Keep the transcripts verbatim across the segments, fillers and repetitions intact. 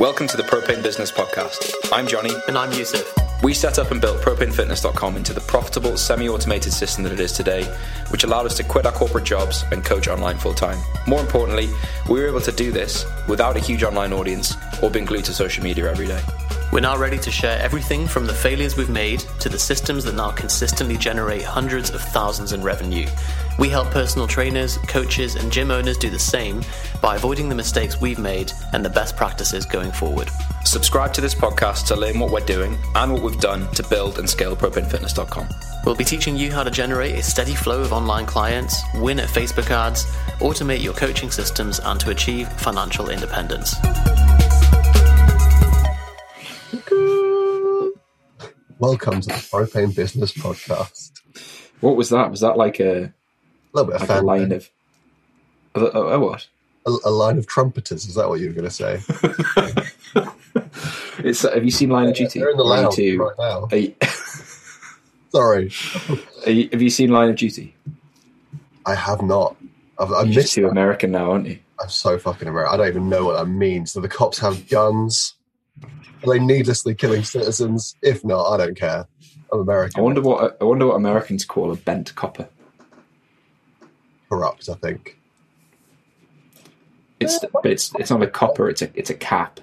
Welcome to the Propane Business Podcast. I'm Johnny. And I'm Yusuf. We set up and built Propane Fitness dot com into the profitable, semi-automated system that it is today, which allowed us to quit our corporate jobs and coach online full-time. More importantly, we were able to do this without a huge online audience or being glued to social media every day. We're now ready to share everything from the failures we've made to the systems that now consistently generate hundreds of thousands in revenue. We help personal trainers, coaches, and gym owners do the same by avoiding the mistakes we've made and the best practices going forward. Subscribe to this podcast to learn what we're doing and what we've done to build and scale Propane Fitness dot com. We'll be teaching you how to generate a steady flow of online clients, win at Facebook ads, automate your coaching systems, and to achieve financial independence. Welcome to the Propane Business Podcast. What was that? Was that like a... A little bit of like a line of a, a, a what? A, a line of trumpeters. Is that what you were going to say? it's have you seen Line of Duty? They're in the lounge right now. Are you, Sorry, are you, have you seen Line of Duty? I have not. I've, I You're missed. You're too that. American now, aren't you? I'm so fucking American. I don't even know what that means. Do the cops have guns? Are they needlessly killing citizens? If not, I don't care. I'm American. I wonder what I wonder what Americans call a bent copper. Corrupt, I think. It's but it's it's not a copper. It's a it's a cap,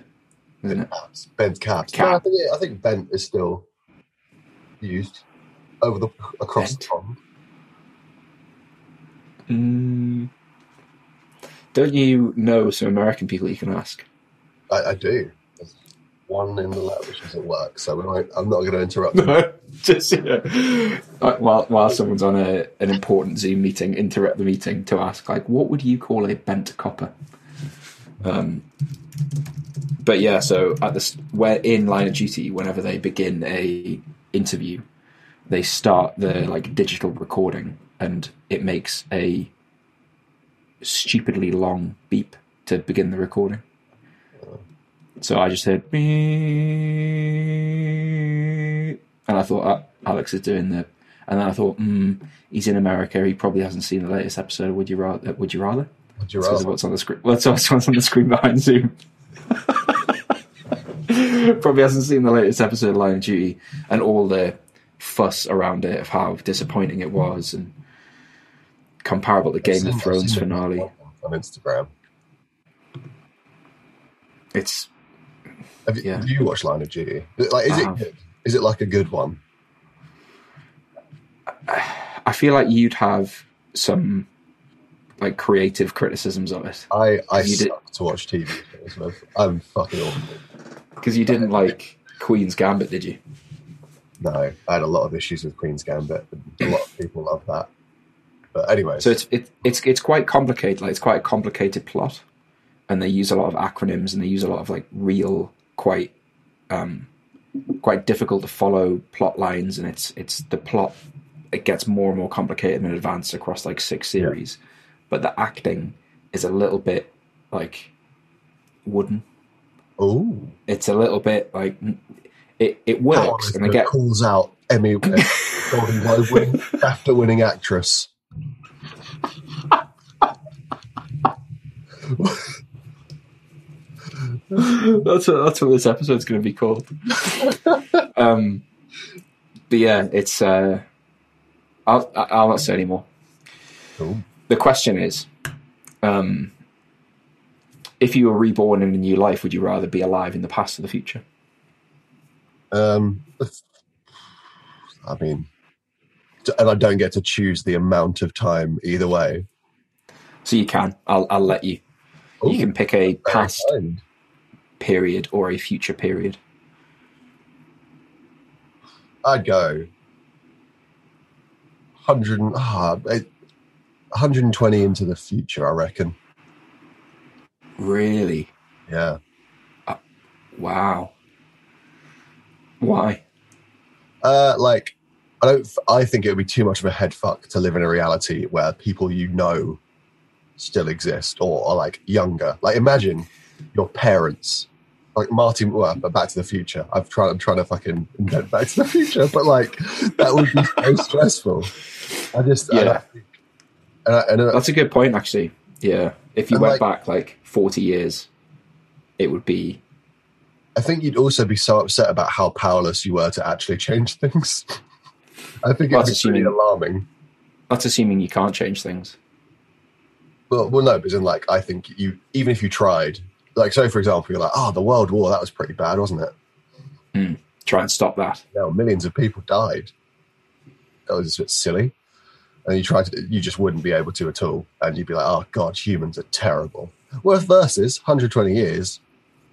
isn't it? Caps, bent caps. Cap. No, I think it, I think bent is still used over the across bent. the pond. Mm, don't you know some American people you can ask? I, I do. There's one in the lab which doesn't work, so like, I'm not going to interrupt. No. Just you know, while while someone's on a an important Zoom meeting, interrupt the meeting to ask, like, what would you call a bent copper? Um, but yeah, so at this, where in Line of Duty, whenever they begin a interview, they start the like digital recording, and it makes a stupidly long beep to begin the recording. So I just heard beep. And I thought, oh, Alex is doing the... And then I thought, hmm, he's in America. He probably hasn't seen the latest episode. Would you rather? Would you rather? Would you rather? What's on the screen? What's on the screen behind Zoom? Probably hasn't seen the latest episode of Line of Duty and all the fuss around it of how disappointing it was and comparable to Game of Thrones finale. On Instagram. It's... Have you, yeah. have you watched Line of Duty? Like, is it good? Is it like a good one? I feel like you'd have some like creative criticisms of it. I, I suck did... to watch T V shows. Man. I'm fucking awful. Because you didn't like Queen's Gambit, did you? No, I had a lot of issues with Queen's Gambit. A lot of people love that. But anyway, so it's it, it's it's quite complicated. Like it's quite a complicated plot, and they use a lot of acronyms and they use a lot of like real quite. Um, quite difficult to follow plot lines, and it's it's the plot it gets more and more complicated in advance across like six series, yeah. But the acting is a little bit like wooden. Oh, it's a little bit like it it works, and I get calls out Emmy Golden Globe winning after winning actress. that's what, that's what this episode's going to be called. um, but yeah, it's. Uh, I'll I'll not say anymore. Cool. The question is, um, if you were reborn in a new life, would you rather be alive in the past or the future? Um, I mean, and I don't get to choose the amount of time either way. So you can. I'll I'll let you. Ooh, you can pick a past. Kind. Period or a future period. I'd go one hundred ah, one hundred twenty into the future, I reckon. Really? Yeah. Uh, wow. Why? Uh, like, I don't. I think it would be too much of a head fuck to live in a reality where people you know still exist or are like younger. Like, imagine. Your parents, like Marty, well, but Back to the Future. I've tried. I'm trying to fucking invent Back to the Future, but like that would be so stressful. I just yeah. And I, and I, and I, that's a good point, actually. Yeah, if you went like, back like forty years, it would be I think you'd also be so upset about how powerless you were to actually change things. I think it's pretty really alarming. That's assuming you can't change things. Well, well, no, because in like, I think you, even if you tried, like, so for example, you're like, oh, the World War, that was pretty bad, wasn't it? Mm, try and stop that. No, millions of people died. That was just a bit silly. And you try to, you just wouldn't be able to at all. And you'd be like, oh God, humans are terrible. Well, if versus one hundred twenty years,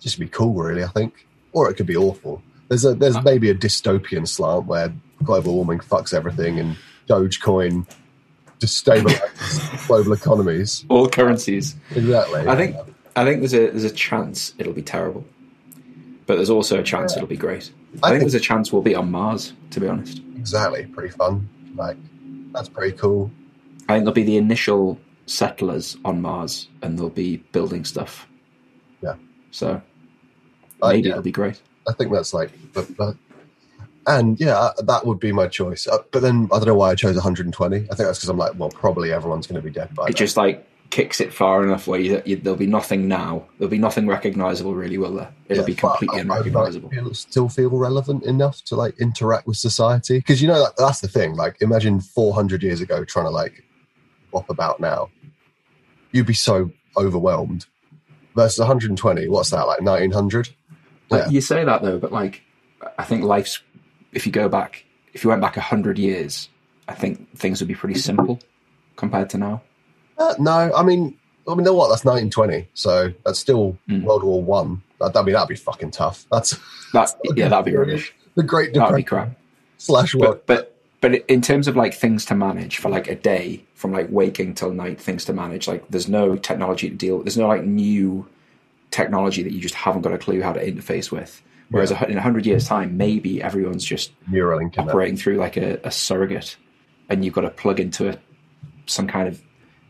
just be cool, really, I think. Or it could be awful. There's a, there's maybe a dystopian slant where global warming fucks everything and Dogecoin destabilizes global economies. All currencies. Exactly. I think, yeah. I think there's a, there's a chance it'll be terrible. But there's also a chance yeah. it'll be great. I, I think, think there's a chance we'll be on Mars, to be honest. Exactly. Pretty fun. Like, that's pretty cool. I think there'll be the initial settlers on Mars, and they'll be building stuff. Yeah. So maybe uh, yeah. it'll be great. I think that's like, but, but, and yeah, that would be my choice. Uh, but then I don't know why I chose one hundred twenty. I think that's because I'm like, well, probably everyone's going to be dead by. It now. Just like kicks it far enough where you, you, there'll be nothing now. There'll be nothing recognisable, really, will there? It'll yeah, be completely unrecognisable. Like, it'll still feel relevant enough to like interact with society, because you know that, that's the thing. Like, imagine four hundred years ago trying to like whop about now, you'd be so overwhelmed. Versus one hundred twenty, what's that, like nineteen hundred? Yeah. Like, you say that though, but like, I think life's, if you go back, if you went back one hundred years, I think things would be pretty simple compared to now. Uh, no, I mean, I mean, you know what, that's nineteen twenty, so that's still mm. World War One. I, I mean, that'd be fucking tough. That's, that's yeah, that'd be rubbish. The Great Depression. That'd be crap. Slash World. But, but But in terms of like things to manage for like a day, from like waking till night, things to manage, like there's no technology to deal with. There's no like new technology that you just haven't got a clue how to interface with. Whereas yeah. in one hundred years time, maybe everyone's just Neuralink operating through like a, a surrogate, and you've got to plug into a, some kind of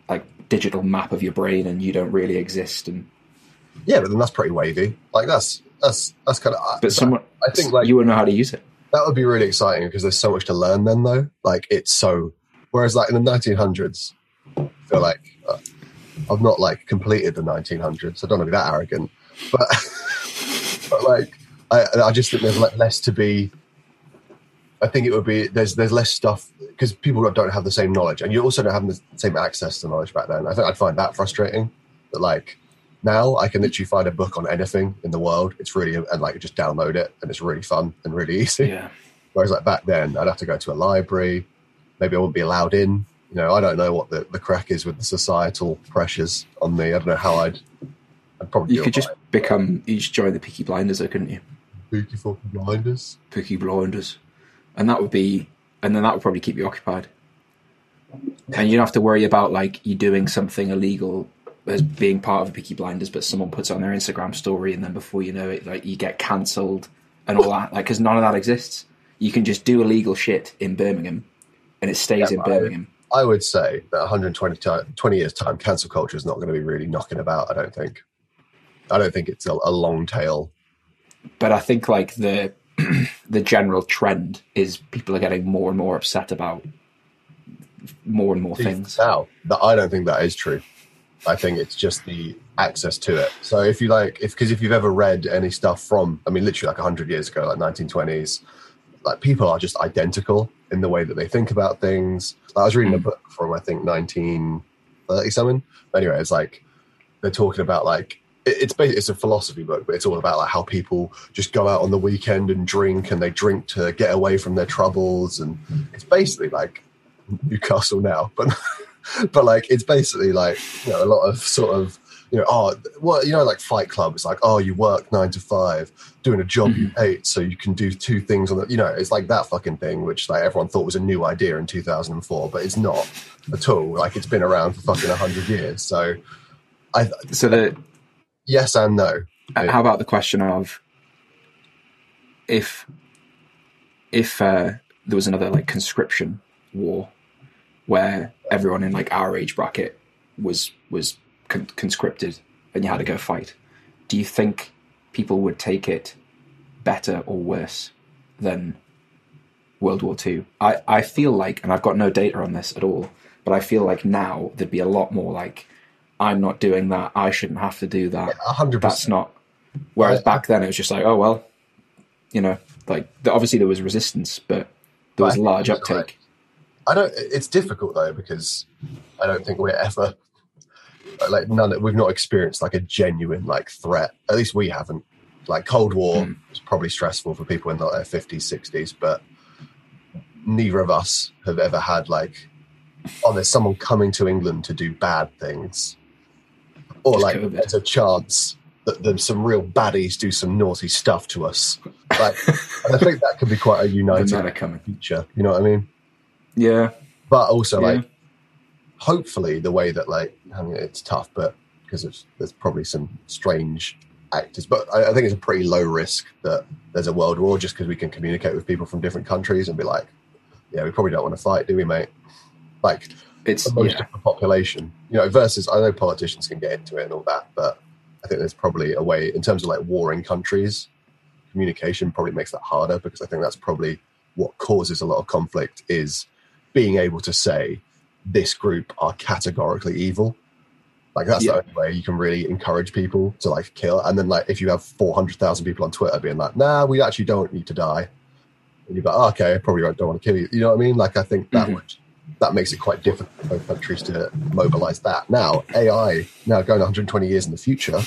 like digital map of your brain, and you don't really exist. And yeah, but then that's pretty wavy. Like that's, that's, that's kind of, but someone, I think like you wouldn't know how to use it. That would be really exciting because there's so much to learn then, though. Like, it's so... Whereas, like, in the nineteen hundreds, I feel like uh, I've not, like, completed the nineteen hundreds. I don't want to be that arrogant. But, but like, I, I just think there's like less to be... I think it would be... There's there's less stuff... Because people don't have the same knowledge. And you also don't have the same access to knowledge back then. I think I'd find that frustrating. That, like, now I can literally find a book on anything in the world. It's really, and like just download it, and it's really fun and really easy. Yeah. Whereas like back then, I'd have to go to a library. Maybe I wouldn't be allowed in. You know, I don't know what the, the crack is with the societal pressures on me. I don't know how I'd. I'd probably. You could just mind. become. You just join the Peaky Blinders, though, couldn't you? Peaky fucking blinders. Peaky blinders, and that would be, and then that would probably keep you occupied. And you don't have to worry about like you doing something illegal as being part of a Peaky Blinders, but someone puts it on their Instagram story, and then before you know it, like you get cancelled and all that, like because none of that exists. You can just do illegal shit in Birmingham, and it stays yeah, in Birmingham. I would, I would say that one hundred twenty time, twenty years time, cancel culture is not going to be really knocking about. I don't think. I don't think it's a, a long tail. But I think like the the general trend is people are getting more and more upset about more and more See, things. Now, that I don't think that is true. I think it's just the access to it. So if you like, if because if you've ever read any stuff from, I mean, literally like one hundred years ago, like nineteen twenties, like people are just identical in the way that they think about things. Like I was reading a book from, I think, nineteen thirty something. Anyway, it's like, they're talking about like, it, it's basically, it's a philosophy book, but it's all about like how people just go out on the weekend and drink, and they drink to get away from their troubles. And it's basically like Newcastle now, but... But like, it's basically like, you know, a lot of sort of, you know, oh, well, you know, like Fight Club. It's like, oh, you work nine to five, doing a job mm-hmm. you hate, so you can do two things on the, you know, it's like that fucking thing, which like everyone thought was a new idea in two thousand four, but it's not at all. Like, it's been around for fucking a hundred years. So, I so the yes and no. How about the question of if if uh, there was another like conscription war, where everyone in like our age bracket was was con- conscripted and you had to go fight. Do you think people would take it better or worse than World War Two? I, I feel like, and I've got no data on this at all, but I feel like now there'd be a lot more like, I'm not doing that, I shouldn't have to do that. Yeah, one hundred percent. That's not Whereas right. back then it was just like, oh, well, you know, like obviously there was resistance, but there was a large uptake. Like, I don't, it's difficult though, because I don't think we're ever like none, we've not experienced like a genuine like threat. At least we haven't. Like Cold War mm. was probably stressful for people in like, their fifties, sixties, but neither of us have ever had like, oh, there's someone coming to England to do bad things. Or just like COVID. There's a chance that there's some real baddies do some naughty stuff to us. Like, and I think that could be quite a uniting feature. You know what I mean? Yeah. But also yeah. like, hopefully the way that like, I mean, it's tough, but because there's probably some strange actors, but I, I think it's a pretty low risk that there's a world war just because we can communicate with people from different countries and be like, yeah, we probably don't want to fight, do we, mate? Like, it's most yeah. of the population, you know, versus I know politicians can get into it and all that, but I think there's probably a way in terms of like warring countries, communication probably makes that harder because I think that's probably what causes a lot of conflict is being able to say this group are categorically evil. Like that's yeah. the only way you can really encourage people to like kill. And then like if you have four hundred thousand people on Twitter being like, nah, we actually don't need to die. And you're like, oh, okay, I probably don't want to kill you. You know what I mean? Like I think that mm-hmm. would... that makes it quite difficult for both countries to mobilize that. Now, A I, now going one hundred twenty years in the future,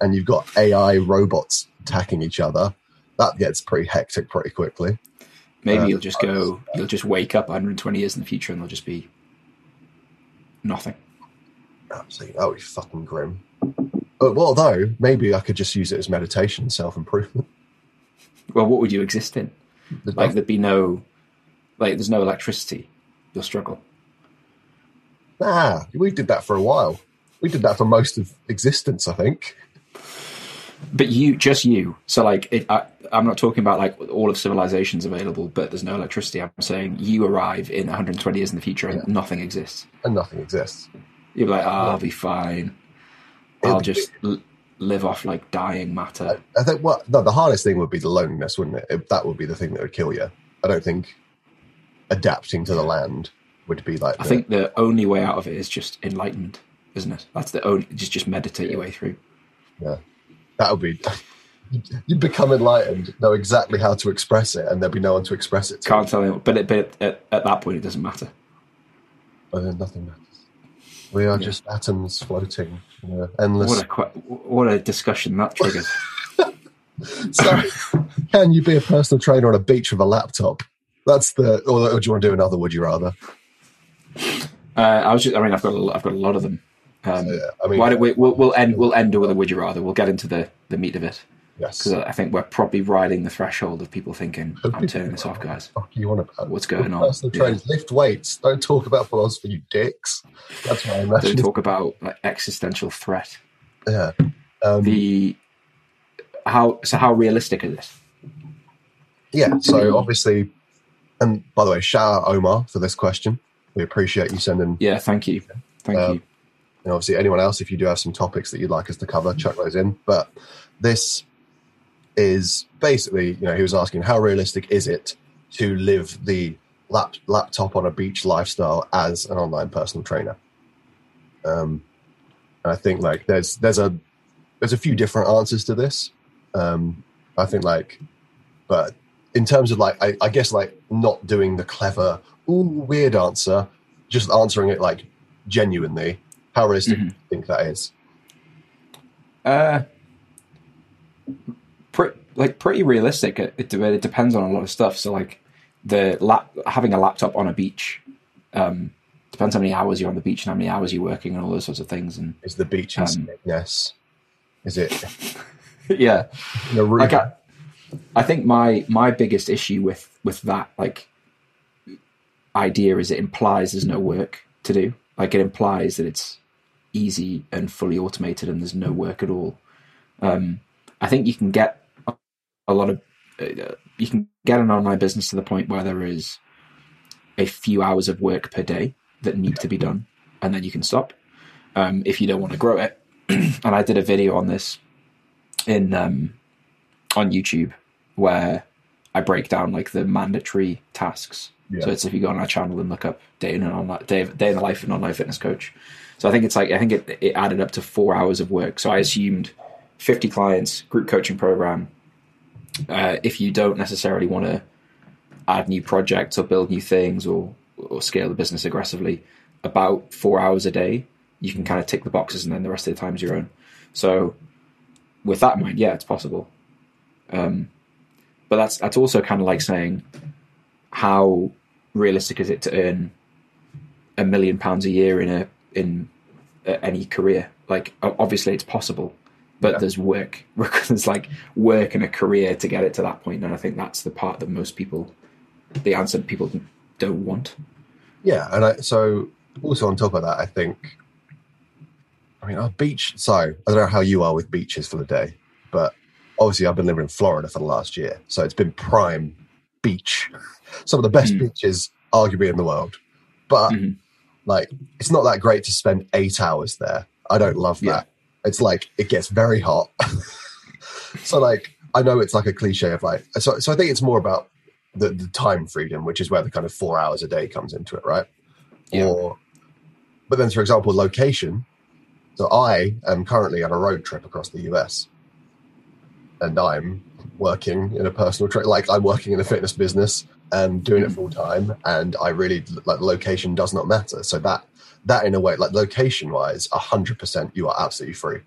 and you've got A I robots attacking each other, that gets pretty hectic pretty quickly. Maybe um, you'll just go, you'll just wake up one hundred twenty years in the future and there'll just be nothing. Absolutely. That would be fucking grim. But, well, though, maybe I could just use it as meditation, self-improvement. Well, what would you exist in? There's like, nothing. There'd be no, like, there's no electricity. You'll struggle. Nah, we did that for a while. We did that for most of existence, I think. But you, just you. So, like, it, I, I'm not talking about, like, all of civilization's available, but there's no electricity. I'm saying you arrive in one hundred twenty years in the future and yeah. nothing exists. And nothing exists. You're like, oh, yeah. I'll be fine. It'll I'll be just l- live off, like, dying matter. I, I think, well, no, the hardest thing would be the loneliness, wouldn't it? it? That would be the thing that would kill you. I don't think... adapting to the land would be like... The, I think the only way out of it is just enlightenment, isn't it? That's the only... Just, just meditate yeah. your way through. Yeah. That would be... You'd become enlightened, know exactly how to express it, and there'd be no one to express it to. Can't tell anyone. But, it, but at, at that point, it doesn't matter. But then nothing matters. We are yeah. just atoms floating. You know, endless... What a, what a discussion that triggered. So, can you be a personal trainer on a beach with a laptop? That's the. Or do you want to do another? Would you rather? Uh, I was just. I mean, I've got. A, I've got a lot of them. Um, so, yeah, I mean, why don't we? We'll, we'll end. We'll end with a would you rather. We'll get into the, the meat of it. Yes. Because I think we're probably riding the threshold of people thinking, "I'm turning this off, guys." What the fuck you on about? What's going on? Personal trainers, lift weights. Don't talk about philosophy, you dicks. That's what I imagine. Don't talk about like existential threat. Yeah. Um, the how so? How realistic is this? Yeah. So obviously. And by the way, shout out Omar for this question. We appreciate you sending. Yeah, thank you. Thank um, you. And obviously, anyone else, if you do have some topics that you'd like us to cover, chuck those in. But this is basically, you know, he was asking, how realistic is it to live the lap- laptop on a beach lifestyle as an online personal trainer? Um, and I think like there's there's a there's a few different answers to this. Um, I think like, but. In terms of like, I, I guess like not doing the clever, ooh, weird answer, just answering it like genuinely. How realistic mm-hmm. do you think that is? Uh, pre- like pretty realistic. It, it it depends on a lot of stuff. So like the lap, having a laptop on a beach um, depends how many hours you're on the beach and how many hours you're working and all those sorts of things. And is the beach in um, sickness? Is it? Yeah. The room. Like I, I think my, my biggest issue with, with that like idea is it implies there's no work to do. Like it implies that it's easy and fully automated and there's no work at all. Um, I think you can get a lot of uh, you can get an online business to the point where there is a few hours of work per day that need to be done, and then you can stop um, if you don't want to grow it. And I did a video on this in. Um, on YouTube where I break down like the mandatory tasks. Yeah. So it's if you go on our channel and look up day in and online day, day in the life and online fitness coach. So I think it's like, I think it, it added up to four hours of work. So I assumed fifty clients, group coaching program. Uh, if you don't necessarily want to add new projects or build new things or, or scale the business aggressively, about four hours a day, you can kind of tick the boxes, and then the rest of the time is your own. So with that in mind, yeah, it's possible. Um, but that's that's also kind of like saying, how realistic is it to earn a million pounds a year in a in a, any career? Like, obviously it's possible, but yeah. there's work. There's like work and a career to get it to that point. And I think that's the part that most people, the answer people don't want. Yeah, and I, so also on top of that, I think, I mean, our beach, so I don't know how you are with beaches for the day, but obviously I've been living in Florida for the last year, so it's been prime beach. Some of the best mm. beaches arguably in the world. But mm-hmm. like, it's not that great to spend eight hours there. I don't love yeah. that. It's like, it gets very hot. So like, I know it's like a cliche of like, so, so I think it's more about the, the time freedom, which is where the kind of four hours a day comes into it. Right. Yeah. Or, but then for example, location. So I am currently on a road trip across the U S and I'm working in a personal trip. Like, I'm working in a fitness business and doing it full time, and I really, like, location does not matter. So that, that in a way, like, location wise, a hundred percent, you are absolutely free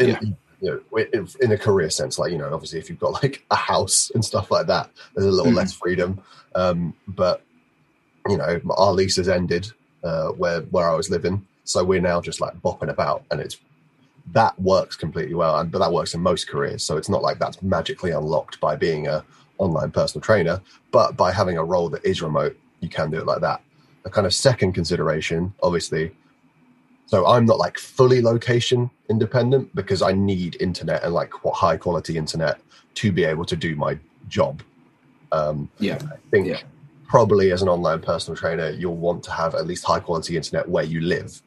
in, yeah. you know, in, in a career sense. Like, you know, obviously if you've got like a house and stuff like that, there's a little mm. less freedom. Um, but you know, our lease has ended, uh, where, where I was living. So we're now just like bopping about, and it's, that works completely well. And, but that works in most careers. So it's not like that's magically unlocked by being a online personal trainer, but by having a role that is remote, you can do it like that. A kind of second consideration, obviously. So I'm not like fully location independent, because I need internet and like high quality internet to be able to do my job. Um, yeah. I think yeah. probably as an online personal trainer, you'll want to have at least high quality internet where you live.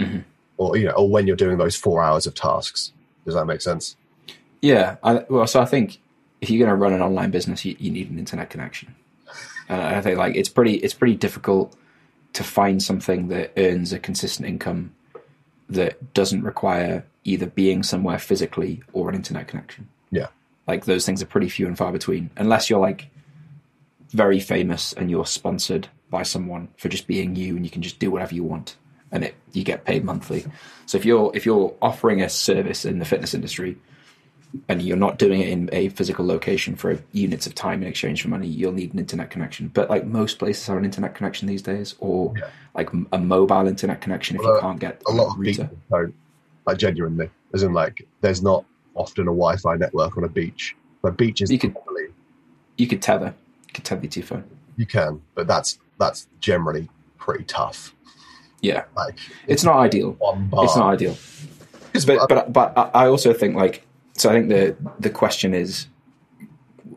Mm-hmm. Or, you know, or when you're doing those four hours of tasks. Does that make sense? Yeah. I, well, so I think if you're going to run an online business, you, you need an internet connection. And I think like it's pretty, it's pretty difficult to find something that earns a consistent income that doesn't require either being somewhere physically or an internet connection. Yeah. Like, those things are pretty few and far between, unless you're like very famous and you're sponsored by someone for just being you, and you can just do whatever you want. And it, you get paid monthly. So if you're if you're offering a service in the fitness industry and you're not doing it in a physical location for units of time in exchange for money, you'll need an internet connection. But like, most places have an internet connection these days, or yeah. like a mobile internet connection if well, you can't get a lot of router. People don't, like, genuinely, as in like, there's not often a Wi-Fi network on a beach. But beaches, you could probably, you could tether, you could tether to your phone. You can, but that's that's generally pretty tough. Yeah, like, it's not ideal. It's not ideal. But, but but I also think like, so I think the the question is,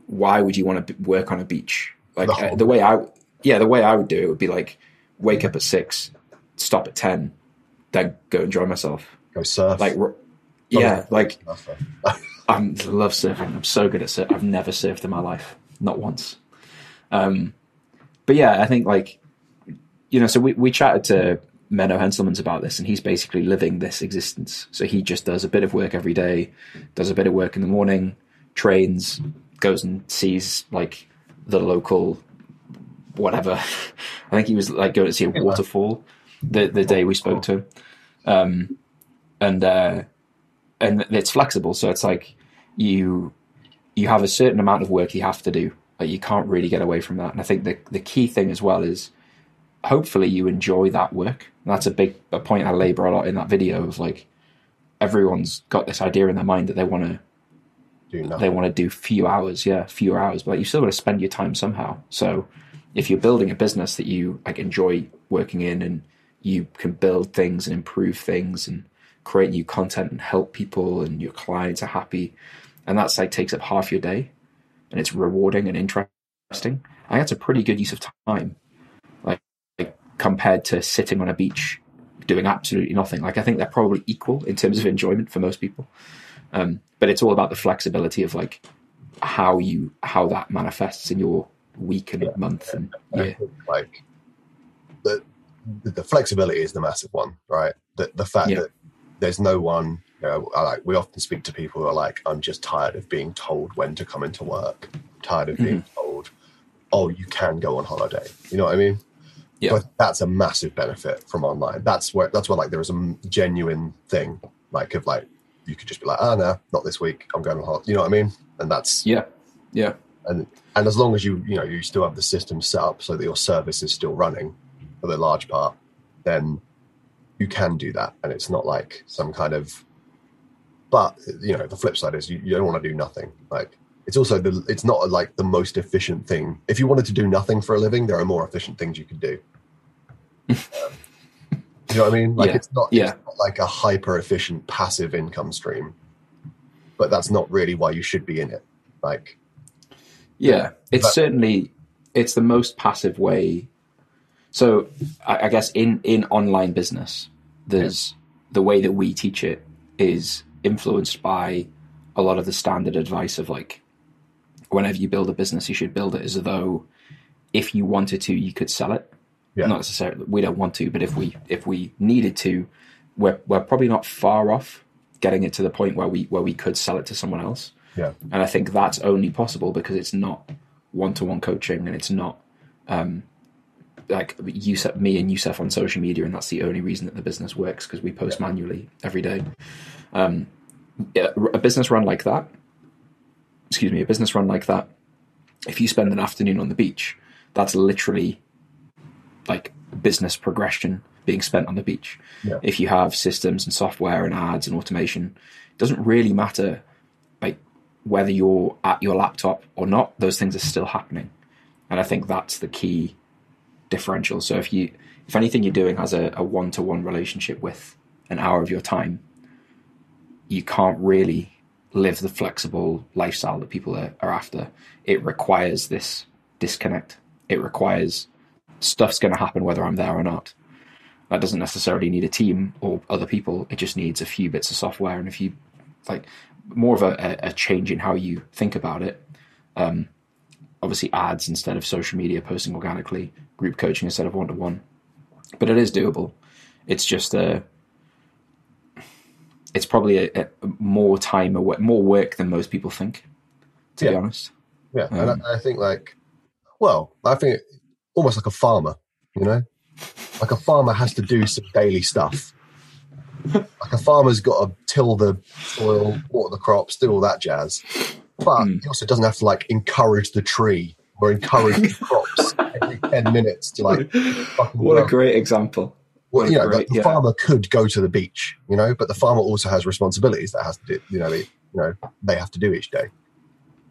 why would you want to work on a beach? Like, the, uh, the way I yeah the way I would do it would be like, wake up at six, stop at ten, then go enjoy myself. Go surf. Like r- yeah, like I love surfing. I'm so good at surfing. I've never surfed in my life, not once. Um, but yeah, I think like, you know, so we we chatted to Menno Henselmans about this, and he's basically living this existence. So he just does a bit of work every day, does a bit of work in the morning, trains, goes and sees like the local whatever. I think he was like going to see a waterfall the the day we spoke to him. Um, and uh, and it's flexible, so it's like you you have a certain amount of work you have to do. Like, you can't really get away from that. And I think the the key thing as well is, hopefully you enjoy that work. And that's a big a point I labor a lot in that video, of like, everyone's got this idea in their mind that they want to do nothing. They want to do few hours, yeah, fewer hours, but like, you still got to spend your time somehow. So if you're building a business that you like enjoy working in, and you can build things and improve things and create new content and help people, and your clients are happy, and that's like takes up half your day, and it's rewarding and interesting, I think that's a pretty good use of time, compared to sitting on a beach doing absolutely nothing. Like, I think they're probably equal in terms of enjoyment for most people. Um, but it's all about the flexibility of like how you, how that manifests in your week and yeah. month and year. Like the, the flexibility is the massive one, right? The, the fact yeah. that there's no one You know, I, like, we often speak to people who are like, I'm just tired of being told when to come into work. I'm tired of mm-hmm. being told, oh, you can go on holiday. You know what I mean? Yeah. But that's a massive benefit from online. That's where, that's where like there is a genuine thing, like of like, you could just be like, ah, no, not this week. I'm going on holiday. You know what I mean? And that's... Yeah, yeah. And and as long as you, you know, you still have the system set up so that your service is still running for the large part, then you can do that. And it's not like some kind of... But, you know, the flip side is you, you don't want to do nothing. Like, it's also, the, it's not like the most efficient thing. If you wanted to do nothing for a living, there are more efficient things you could do. um, you know what I mean? Like, yeah. it's, not, yeah. it's not like a hyper-efficient passive income stream. But that's not really why you should be in it. Like... Yeah, it's but, certainly, it's the most passive way. So I, I guess in, in online business, there's yeah. the way that we teach it is influenced by a lot of the standard advice of like, whenever you build a business, you should build it as though if you wanted to, you could sell it. Yeah. Not necessarily, we don't want to, but if we if we needed to, we're we're probably not far off getting it to the point where we where we could sell it to someone else. Yeah. And I think that's only possible because it's not one-to-one coaching and it's not um, like you, me and Yousef on social media, and that's the only reason that the business works because we post yeah. manually every day. Um, a business run like that, excuse me, a business run like that, if you spend an afternoon on the beach, that's literally like business progression being spent on the beach. Yeah. If you have systems and software and ads and automation, it doesn't really matter whether you're at your laptop or not, those things are still happening. And I think that's the key differential. So if you, if anything you're doing has a, a one-to-one relationship with an hour of your time, you can't really live the flexible lifestyle that people are, are after. It requires this disconnect. It requires stuff's going to happen whether I'm there or not. That doesn't necessarily need a team or other people. It just needs a few bits of software and a few, like... more of a, a change in how you think about it. Um, obviously ads instead of social media, posting organically, group coaching instead of one-to-one, but it is doable. It's just a, it's probably a, a more time, away, more work than most people think, to yeah. be honest. Yeah. Um, and I, I think like, well, I think almost like a farmer, you know, like a farmer has to do some daily stuff. Like a farmer's got to till the soil, water the crops, do all that jazz. But mm. he also doesn't have to like encourage the tree or encourage the crops every ten minutes to like. Fucking what run. A great example! Well, what you know, great, the, the yeah. farmer could go to the beach, you know, but the farmer also has responsibilities that has to do, you know, they, you know, they have to do each day.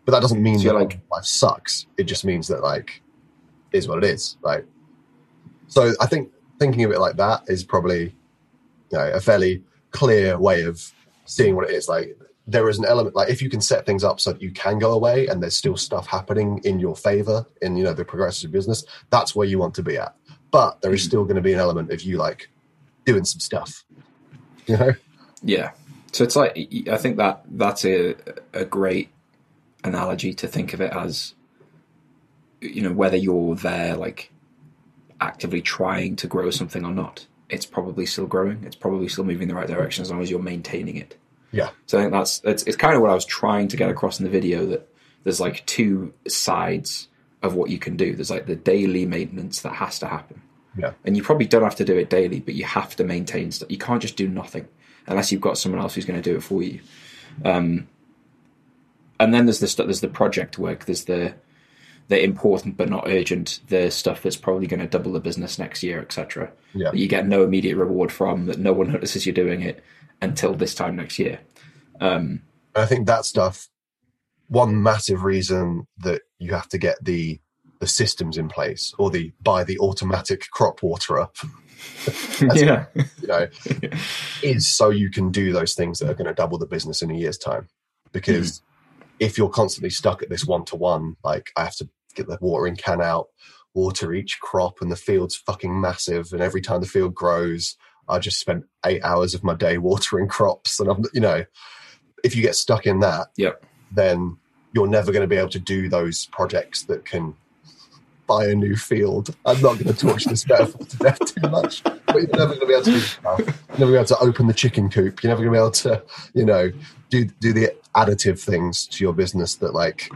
But that doesn't mean so that like life sucks. It just means that like, it is what it is. Like, so I think thinking of it like that is probably. You know, a fairly clear way of seeing what it is. Like there is an element, like if you can set things up so that you can go away and there's still stuff happening in your favor in, you know, the progressive business, that's where you want to be at. But there is still going to be an element of you like doing some stuff, you know? Yeah. So it's like, I think that that's a, a great analogy to think of it as, you know, whether you're there, like actively trying to grow something or not. It's probably still growing. It's probably still moving in the right direction as long as you're maintaining it. Yeah. So I think that's, it's, it's kind of what I was trying to get across in the video, that there's like two sides of what you can do. There's like the daily maintenance that has to happen. Yeah. And you probably don't have to do it daily, but you have to maintain stuff. You can't just do nothing unless you've got someone else who's going to do it for you. Um, and then there's the stuff, there's the project work. There's the, the important but not urgent, the stuff that's probably going to double the business next year, et cetera. Yeah. That you get no immediate reward from, that no one notices you're doing it until this time next year. Um, I think that stuff, one massive reason that you have to get the the systems in place, or the buy the automatic crop waterer, yeah. what, you know, is so you can do those things that are going to double the business in a year's time. Because mm. if you're constantly stuck at this one-to-one, like I have to get the watering can out, water each crop, and the field's fucking massive, and every time the field grows I just spent eight hours of my day watering crops, and I'm, you know, if you get stuck in that, yep. then you're never going to be able to do those projects that can buy a new field. I'm not going to torch this metaphor to death too much. But you're never going to be able to do that. You're never going to be able to open the chicken coop. You're never going to be able to, you know, do do the additive things to your business that like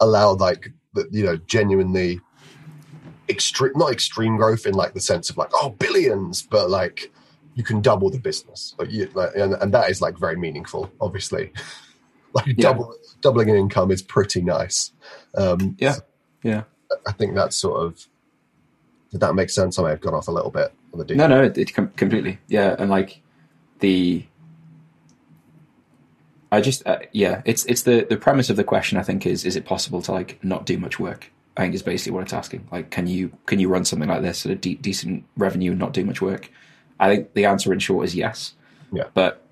allow like that, you know, genuinely extreme, not extreme growth in like the sense of like, oh, billions, but like you can double the business. Like, you, like and, and that is like very meaningful, obviously. Like yeah. double, doubling in income is pretty nice. Um, yeah, so yeah. I think that's sort of, did that make sense? I may have gone off a little bit on the detail. No, no, it, it com- completely. Yeah, and like the, I just, uh, yeah, it's it's the, the premise of the question, I think, is is it possible to like not do much work? I think is basically what it's asking. Like, can you can you run something like this at a de- decent revenue and not do much work? I think the answer in short is yes. Yeah. But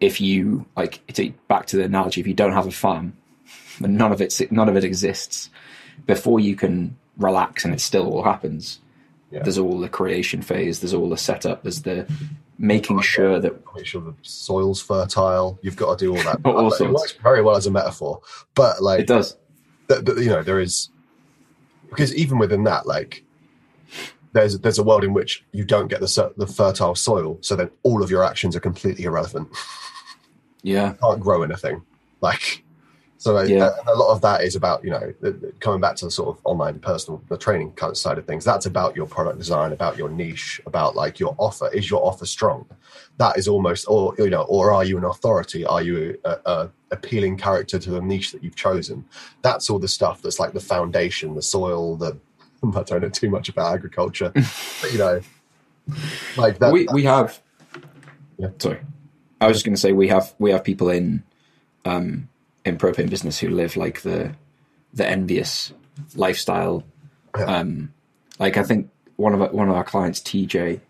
if you like, take back to the analogy, if you don't have a farm, and none of it none of it exists, before you can relax and it still all happens, yeah. there's all the creation phase, there's all the setup, there's the making sure that make sure the soil's fertile. You've got to do all that. all sorts. It works very well as a metaphor, but like it does. Th- th- you know, there is. Because even within that, like, there's there's a world in which you don't get the the fertile soil, so then all of your actions are completely irrelevant. Yeah, you can't grow anything. Like, so yeah. a, a lot of that is about, you know, coming back to the sort of online personal the training kind of side of things. That's about your product design, about your niche, about like your offer. Is your offer strong? That is almost, or you know, or are you an authority? Are you a, a appealing character to the niche that you've chosen? That's all the stuff that's like the foundation, the soil, the I don't know too much about agriculture, but you know, like that we, we have yeah. sorry I was just going to say we have we have people in um in propane business who live like the the envious lifestyle. yeah. um like I think one of our, one of our clients, T J,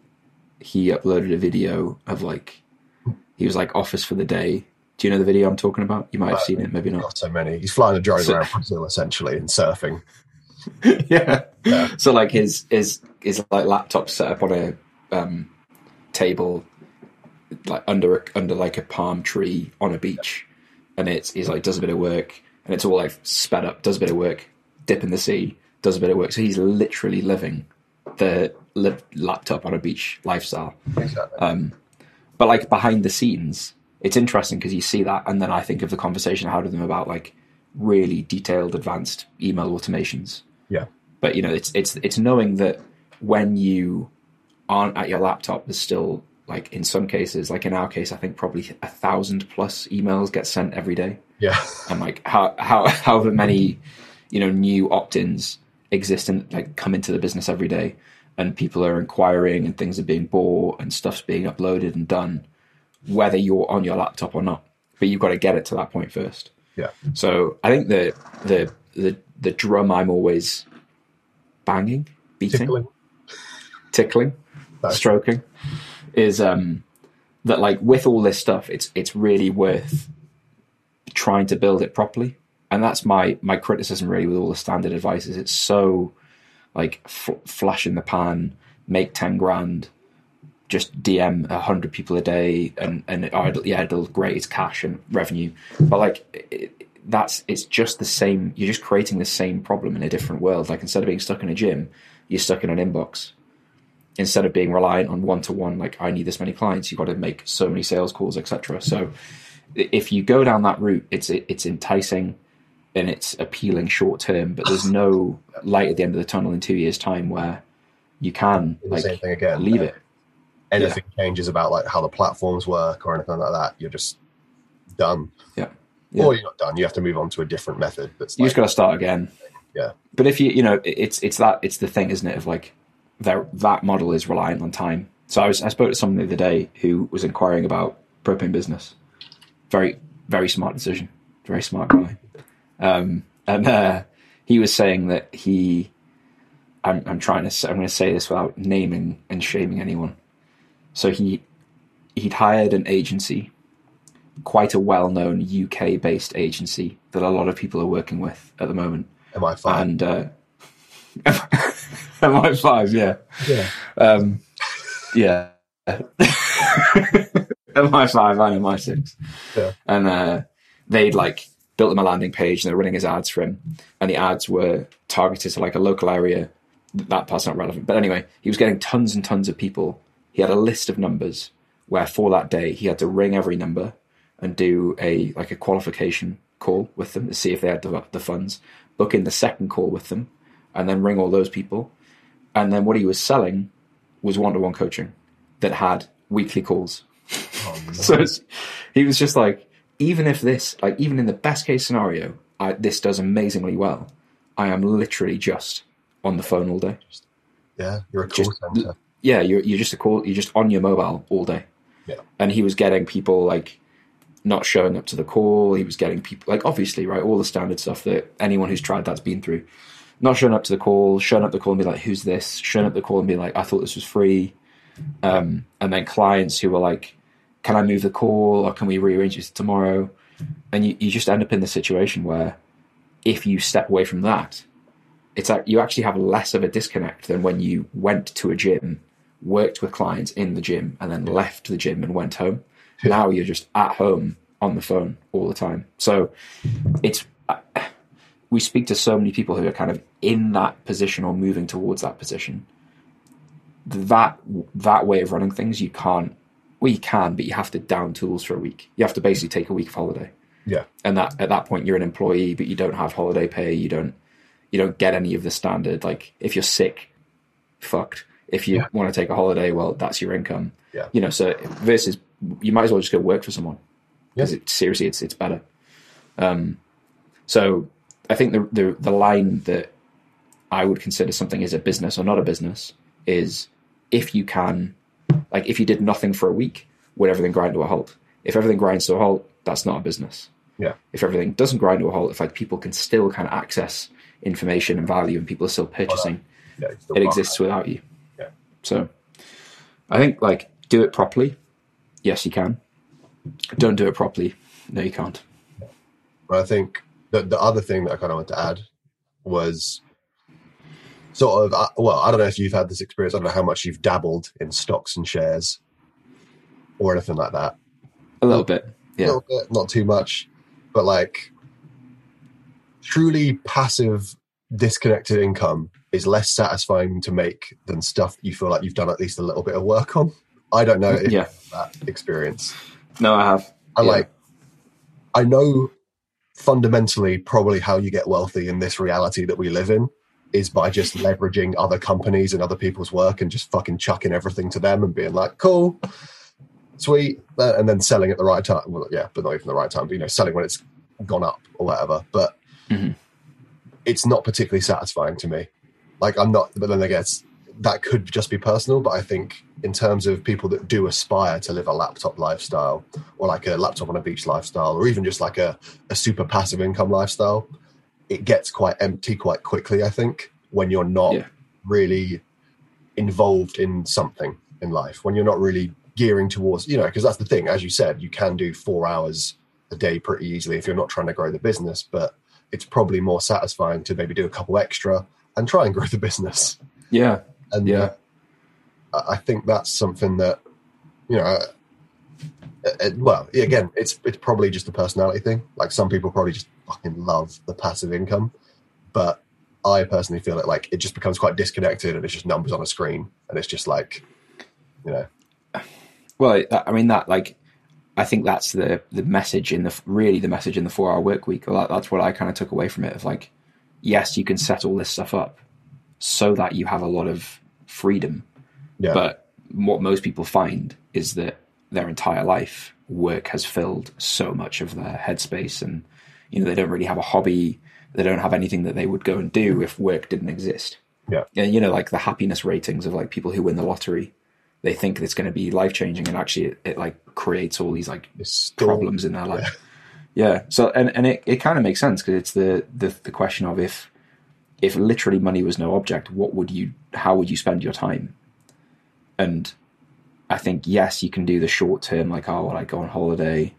he uploaded a video of like, he was like office for the day. Do you know the video I'm talking about? You might have uh, seen it, maybe not. Not so many. He's flying a drone so, around Brazil, essentially, and surfing. yeah. yeah. So like his his his like laptop set up on a um, table, like under a, under like a palm tree on a beach, yeah. and it's he's like does a bit of work, and it's all like sped up. Does a bit of work, dip in the sea, does a bit of work. So he's literally living the li- laptop on a beach lifestyle. Exactly. Um, but like behind the scenes. It's interesting because you see that, and then I think of the conversation I had with them about like really detailed, advanced email automations. Yeah. But you know, it's it's it's knowing that when you aren't at your laptop, there's still like in some cases, like in our case, I think probably a thousand plus emails get sent every day. Yeah. And like how how however many you know new opt-ins exist and like come into the business every day, and people are inquiring and things are being bought and stuff's being uploaded and done. Whether you're on your laptop or not, but you've got to get it to that point first. Yeah. So I think the the the, the drum I'm always banging, beating, tickling, tickling stroking, is um, that like with all this stuff, it's it's really worth trying to build it properly. And that's my my criticism really with all the standard advice is it's so like f- flash in the pan, make ten grand. Just D M a hundred people a day, and and it, oh, it'll, yeah, it'll great. It's cash and revenue, but like it, that's it's just the same. You're just creating the same problem in a different world. Like instead of being stuck in a gym, you're stuck in an inbox. Instead of being reliant on one to one, like I need this many clients, you've got to make so many sales calls, et cetera. So if you go down that route, it's it, it's enticing and it's appealing short term, but there's no light at the end of the tunnel in two years' time where you can like same thing again, leave yeah. it. Anything yeah. changes about like how the platforms work or anything like that, you're just done. Yeah. yeah. Or you're not done. You have to move on to a different method. That's you like, just got to start again. Yeah. But if you, you know, it's it's that it's the thing, isn't it? Of like, that that model is reliant on time. So I was I spoke to someone the other day who was inquiring about propane business. Very very smart decision. Very smart guy. Um, and uh, he was saying that he, I'm I'm trying to I'm going to say this without naming and shaming anyone. So he he'd hired an agency, quite a well-known U K-based agency that a lot of people are working with at the moment. M I five. And, uh, M I five, yeah. Yeah. Um, yeah. M I five and M I six. Yeah. And uh, they'd like built him a landing page and they were running his ads for him. And the ads were targeted to like a local area. That part's not relevant. But anyway, he was getting tons and tons of people. He had a list of numbers where for that day he had to ring every number and do a like a qualification call with them to see if they had the, the funds, book in the second call with them, and then ring all those people. And then what he was selling was one-to-one coaching that had weekly calls. Oh, no. So he was just like, even if this, like even in the best case scenario, I, this does amazingly well, I am literally just on the phone all day. Yeah, you're a call just, center. Yeah, you're you're just a call. You're just on your mobile all day. Yeah. And he was getting people like not showing up to the call. He was getting people like obviously right, all the standard stuff that anyone who's tried that's been through. Not showing up to the call, showing up the call and be like, who's this? Showing up the call and be like, I thought this was free. Um, and then clients who were like, can I move the call or can we rearrange it tomorrow? And you, you just end up in the situation where if you step away from that, it's like you actually have less of a disconnect than when you went to a gym, worked with clients in the gym and then left the gym and went home. Yeah. Now you're just at home on the phone all the time. So it's... Uh, we speak to so many people who are kind of in that position or moving towards that position. That that way of running things, you can't, well, you can, but you have to down tools for a week. You have to basically take a week of holiday. Yeah. And that at that point, you're an employee, but you don't have holiday pay. You don't you don't get any of the standard. Like if you're sick, fucked. If you yeah. want to take a holiday, well, that's your income. Yeah. You know. So versus, you might as well just go work for someone. Because yeah. it, seriously, it's it's better. Um. So. I think the, the the line that I would consider something is a business or not a business is if you can, like if you did nothing for a week, would everything grind to a halt? If everything grinds to a halt, that's not a business. Yeah. If everything doesn't grind to a halt, if like people can still kind of access information and value and people are still purchasing, well, yeah, still it exists that. Without you. Yeah. So I think like do it properly. Yes, you can. Don't do it properly. No, you can't. Yeah. Well, I think... The, the other thing that I kind of want to add was sort of, uh, well, I don't know if you've had this experience. I don't know how much you've dabbled in stocks and shares or anything like that. A little bit. Yeah. A little bit, not too much. But like truly passive, disconnected income is less satisfying to make than stuff that you feel like you've done at least a little bit of work on. I don't know if yeah. you've had that experience. No, I have. And yeah. like, I know... fundamentally probably how you get wealthy in this reality that we live in is by just leveraging other companies and other people's work and just fucking chucking everything to them and being like, cool, sweet, and then selling at the right time. Well, yeah, but not even the right time, but, you know, selling when it's gone up or whatever. But mm-hmm. it's not particularly satisfying to me. Like I'm not, but then I guess that could just be personal, but I think in terms of people that do aspire to live a laptop lifestyle or like a laptop on a beach lifestyle or even just like a, a super passive income lifestyle, it gets quite empty quite quickly, I think, when you're not yeah. really involved in something in life, when you're not really gearing towards, you know, because that's the thing, as you said, you can do four hours a day pretty easily if you're not trying to grow the business, but it's probably more satisfying to maybe do a couple extra and try and grow the business. Yeah. And yeah, uh, I think that's something that, you know, uh, uh, well, again, it's it's probably just a personality thing. Like some people probably just fucking love the passive income, but I personally feel it like it just becomes quite disconnected and it's just numbers on a screen and it's just like, you know. Well, I mean that like, I think that's the, the message in the, really the message in the four hour work week. That, that's what I kind of took away from it of like, yes, you can set all this stuff up so that you have a lot of freedom. Yeah. But what most people find is that their entire life work has filled so much of their headspace and, you know, they don't really have a hobby. They don't have anything that they would go and do if work didn't exist. Yeah. And, you know, like the happiness ratings of like people who win the lottery, they think it's going to be life changing. And actually it, it like creates all these like problems in their life. Yeah. yeah. So, and, and it, it kind of makes sense because it's the, the, the question of if, if literally money was no object, what would you, how would you spend your time? And I think, yes, you can do the short term, like, oh, well, I go on holiday.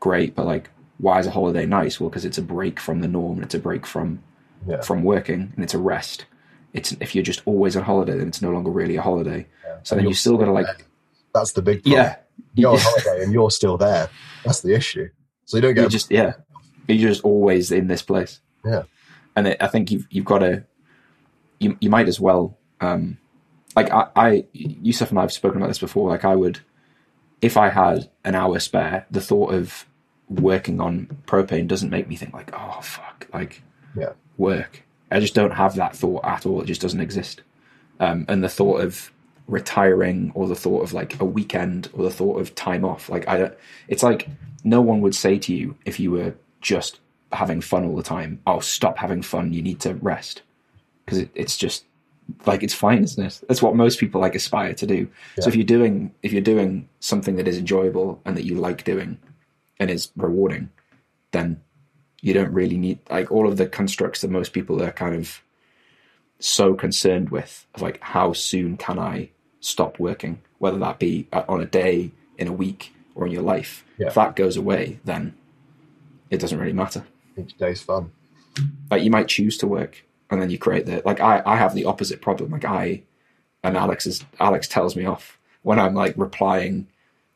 Great. But like, why is a holiday nice? Well, cause it's a break from the norm and it's a break from, yeah. from working and it's a rest. It's if you're just always on holiday, then it's no longer really a holiday. Yeah. So and then you're still going to like, that's the big problem. Yeah. You're on holiday and you're still there. That's the issue. So you don't get, you just, yeah. You're just always in this place. Yeah. And it, I think you've, you've got to, you, you might as well, um, like I, I, Yusuf and I have spoken about this before. Like I would, if I had an hour spare, the thought of working on propane doesn't make me think like, oh fuck, like yeah. work. I just don't have that thought at all. It just doesn't exist. Um, and the thought of retiring or the thought of like a weekend or the thought of time off, like I don't, it's like no one would say to you if you were just having fun all the time, oh, stop having fun, you need to rest. Because it, it's just like, it's fine, isn't it? That's what most people like aspire to do. Yeah. So if you're doing, if you're doing something that is enjoyable and that you like doing and is rewarding, then you don't really need like all of the constructs that most people are kind of so concerned with, of like, how soon can I stop working? Whether that be on a day, in a week, or in your life. Yeah. If that goes away, then it doesn't really matter. Each day's fun. Like you might choose to work, and then you create the like. I, I have the opposite problem. Like I, and Alex is Alex tells me off when I'm like replying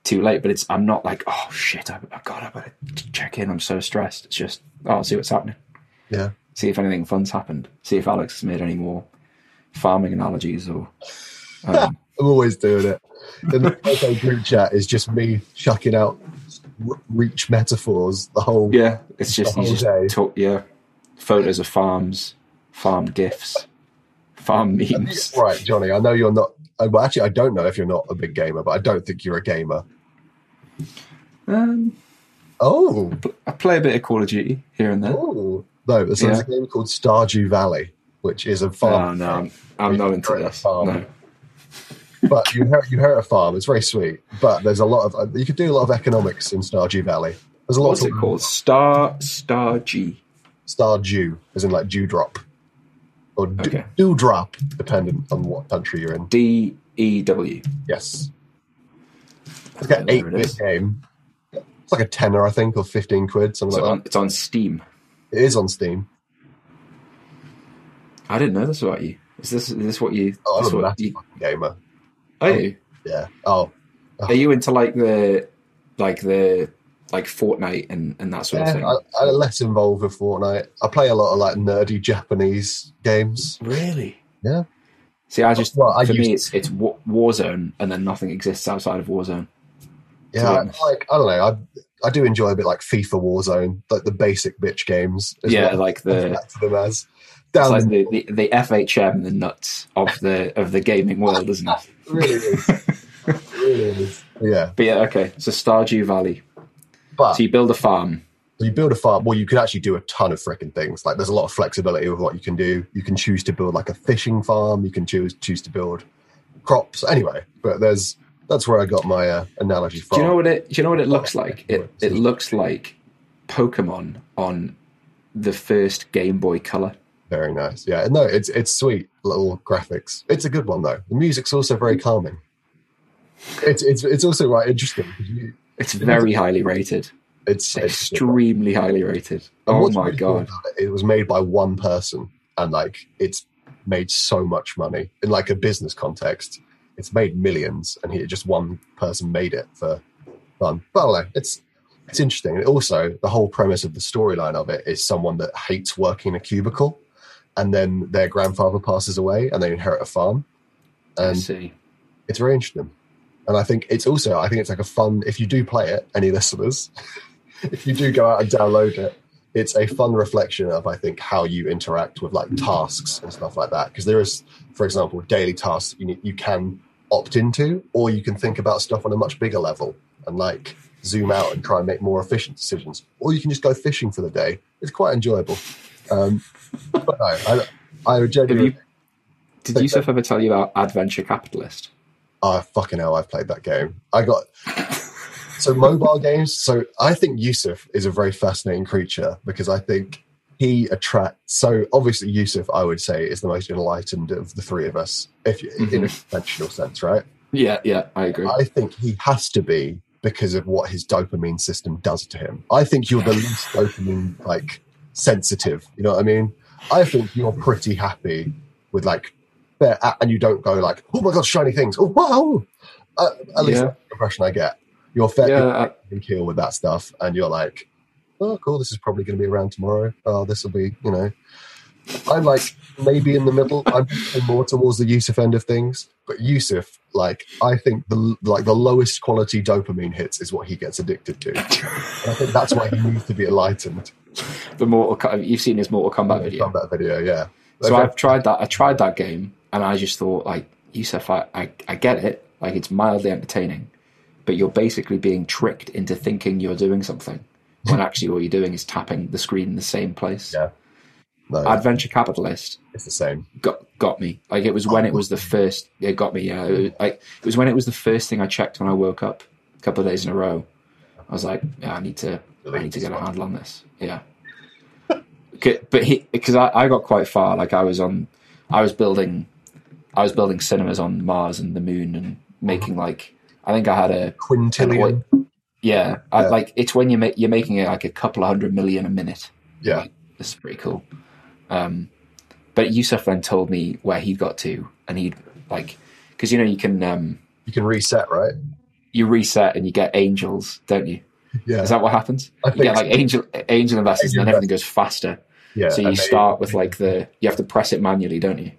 too late. But it's I'm not like oh shit I, I got I better check in. I'm so stressed. It's just oh I'll see what's happening. Yeah. See if anything fun's happened. See if Alex has made any more farming analogies or. Um, I'm always doing it. In the photo group chat is just me chucking out reach metaphors the whole yeah it's just you just talk, yeah photos of farms, farm gifs, farm memes. Right, Johnny, I know you're not well actually I don't know if you're not a big gamer, but I don't think you're a gamer. um oh I, pl- I play a bit of Call of Duty here and there. Oh no, there's yeah. a game called Stardew Valley, which is a farm. Oh no, I'm, I'm not into this. No. But you inherit, you inherit a farm. It's very sweet. But there's a lot of you could do a lot of economics in Stardew Valley. There's a lot. What's of it called? Star Stardew. Stardew, as in like dewdrop, or dew, okay. dewdrop, depending on what country you're in. D E W. Yes. It's like an eight-bit game. It's like a tenner, I think, or fifteen quid, something so like on, that. It's on Steam. It is on Steam. I didn't know this about you. Is this is this what you? Oh, this I'm what, a you, gamer. Are you? Yeah. Oh. oh. Are you into like the, like the, like Fortnite and, and that sort yeah, of thing? I, I'm less involved with Fortnite. I play a lot of like nerdy Japanese games. Really? Yeah. See, I just well, I for me it's, it's Warzone, and then nothing exists outside of Warzone. Yeah, I, like I don't know. I I do enjoy a bit like FIFA, Warzone, like the basic bitch games. Yeah, like the. Back to them as. Down it's like the, the, the F H M and the nuts of the of the gaming world, isn't it? It really is. It really is. Yeah. But yeah, okay. So Stardew Valley. But so you build a farm. You build a farm. Well, you can actually do a ton of freaking things. Like there's a lot of flexibility with what you can do. You can choose to build like a fishing farm. You can choose choose to build crops. Anyway, but there's that's where I got my uh, analogy from. Do you know what it? Do you know what it looks like? It it looks like Pokemon on the first Game Boy Color. Very nice. Yeah, no, it's it's sweet little graphics. It's a good one though. The music's also very calming. It's it's it's also quite interesting. You, it's very it's, highly rated. It's extremely it's highly rated. Oh my really god! Cool it. it was made by one person, and like it's made so much money in like a business context. It's made millions, and he just one person made it for fun. But I don't know, it's it's interesting. And also, the whole premise of the storyline of it is someone that hates working in a cubicle. And then their grandfather passes away and they inherit a farm. And I see. It's very interesting. And I think it's also, I think it's like a fun, if you do play it, any listeners, if you do go out and download it, it's a fun reflection of, I think, how you interact with like tasks and stuff like that. Because there is, for example, daily tasks you need, you can opt into, or you can think about stuff on a much bigger level and like zoom out and try and make more efficient decisions. Or you can just go fishing for the day. It's quite enjoyable. Um, but no, I, I genuinely. You, did Yusuf ever tell you about Adventure Capitalist? Oh, fucking hell, I've played that game. I got. So, mobile games. So, I think Yusuf is a very fascinating creature because I think he attracts. So, obviously, Yusuf, I would say, is the most enlightened of the three of us, if you, mm-hmm. in a conventional sense, right? Yeah, yeah, I agree. I think he has to be because of what his dopamine system does to him. I think you're the least dopamine, like. sensitive, you know what I mean? I think you're pretty happy with like, bare, and you don't go like, oh my god, shiny things, oh wow. Uh, at least yeah. that's the impression I get. You're fairly yeah, I, and kill with that stuff, and you're like, oh, cool, this is probably going to be around tomorrow. Oh, this will be, you know. I'm like maybe in the middle. I'm more towards the Yusuf end of things. But Yusuf, like, I think the like the lowest quality dopamine hits is what he gets addicted to. And I think that's why he needs to be enlightened. The Mortal you've seen his Mortal Kombat video. Kombat video, yeah. So okay. I've tried that. I tried that game, and I just thought, like, Yusuf, I, I, I get it. Like, it's mildly entertaining, but you're basically being tricked into thinking you're doing something when actually all you're doing is tapping the screen in the same place. Yeah. No, Adventure Capitalist. It's the same. Got got me. Like, it was when it was the first. It got me. Yeah. It was, like, it was when it was the first thing I checked when I woke up a couple of days in a row. I was like, yeah, I need to. I need to get a handle on this. Yeah. But he, because I, I got quite far. Like, I was on, I was building, I was building cinemas on Mars and the Moon and making like. I think I had a quintillion. An, yeah, yeah. I, like it's when you make you're making it like a couple of hundred million a minute. Yeah, like, this is pretty cool. Um, but Yusuf then told me where he'd got to, and he'd like, because you know you can um, you can reset, right? You reset and you get angels, don't you? Yeah, is that what happens? I think you get like so. angel angel investors, angel and then everything goes faster. Yeah, so you start with like the you have to press it manually, don't you?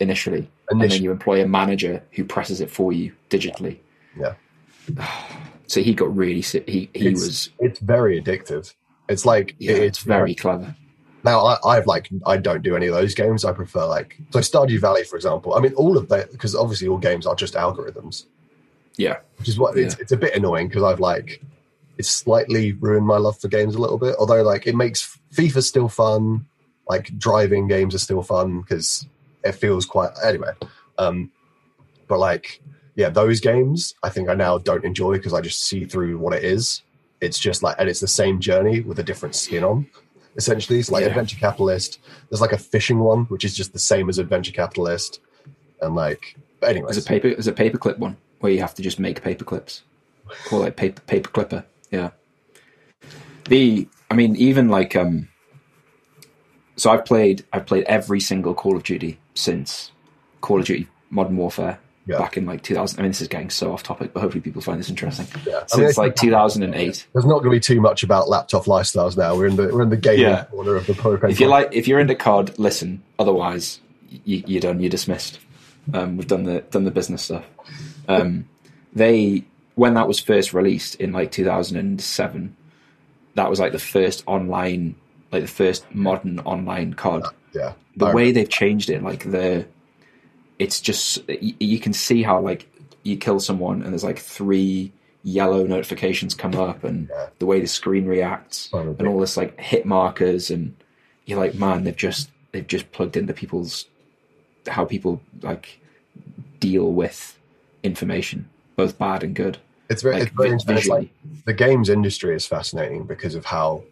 Initially, Initially. And then you employ a manager who presses it for you digitally. Yeah. So he got really sick. He he it's, was. It's very addictive. It's like yeah, it, it's very like, clever. Now, I, I've like, I don't do any of those games. I prefer like, so Stardew Valley, for example. I mean, all of that, because obviously all games are just algorithms. Yeah. Which is what, yeah. it's, it's a bit annoying because I've like, it's slightly ruined my love for games a little bit. Although like it makes, FIFA still fun. Like driving games are still fun because it feels quite, anyway. Um, but like, yeah, those games I think I now don't enjoy because I just see through what it is. It's just like, and it's the same journey with a different skin on. Essentially, it's like yeah. Adventure Capitalist. There's like a fishing one, which is just the same as Adventure Capitalist, and like, but anyway, there's a paper, there's a paperclip one where you have to just make paperclips. Call it paper paper clipper. Yeah. The I mean, even like um. So I've played I've played every single Call of Duty since Call of Duty Modern Warfare yeah. back in like two thousand. I mean, this is getting so off topic, but hopefully people find this interesting. Yeah. Since I mean, like two thousand eight. There's not going to be too much about laptop lifestyles now. We're in the we're in the gaming yeah. corner of the program. If you like, if you're into C O D, listen. Otherwise, you, you're done. You're dismissed. Um, we've done the done the business stuff. Um, they when that was first released in like two thousand seven, that was like the first online, like the first modern online C O D. Yeah. yeah. The way they've changed it, like the. It's just you, you can see how like you kill someone and there's like three yellow notifications come up and yeah. the way the screen reacts oh, and all this like hit markers and you're like, man, they've just they've just plugged into people's how people like deal with information, both bad and good. It's very, like, it's very interesting. It's like, the games industry is fascinating because of how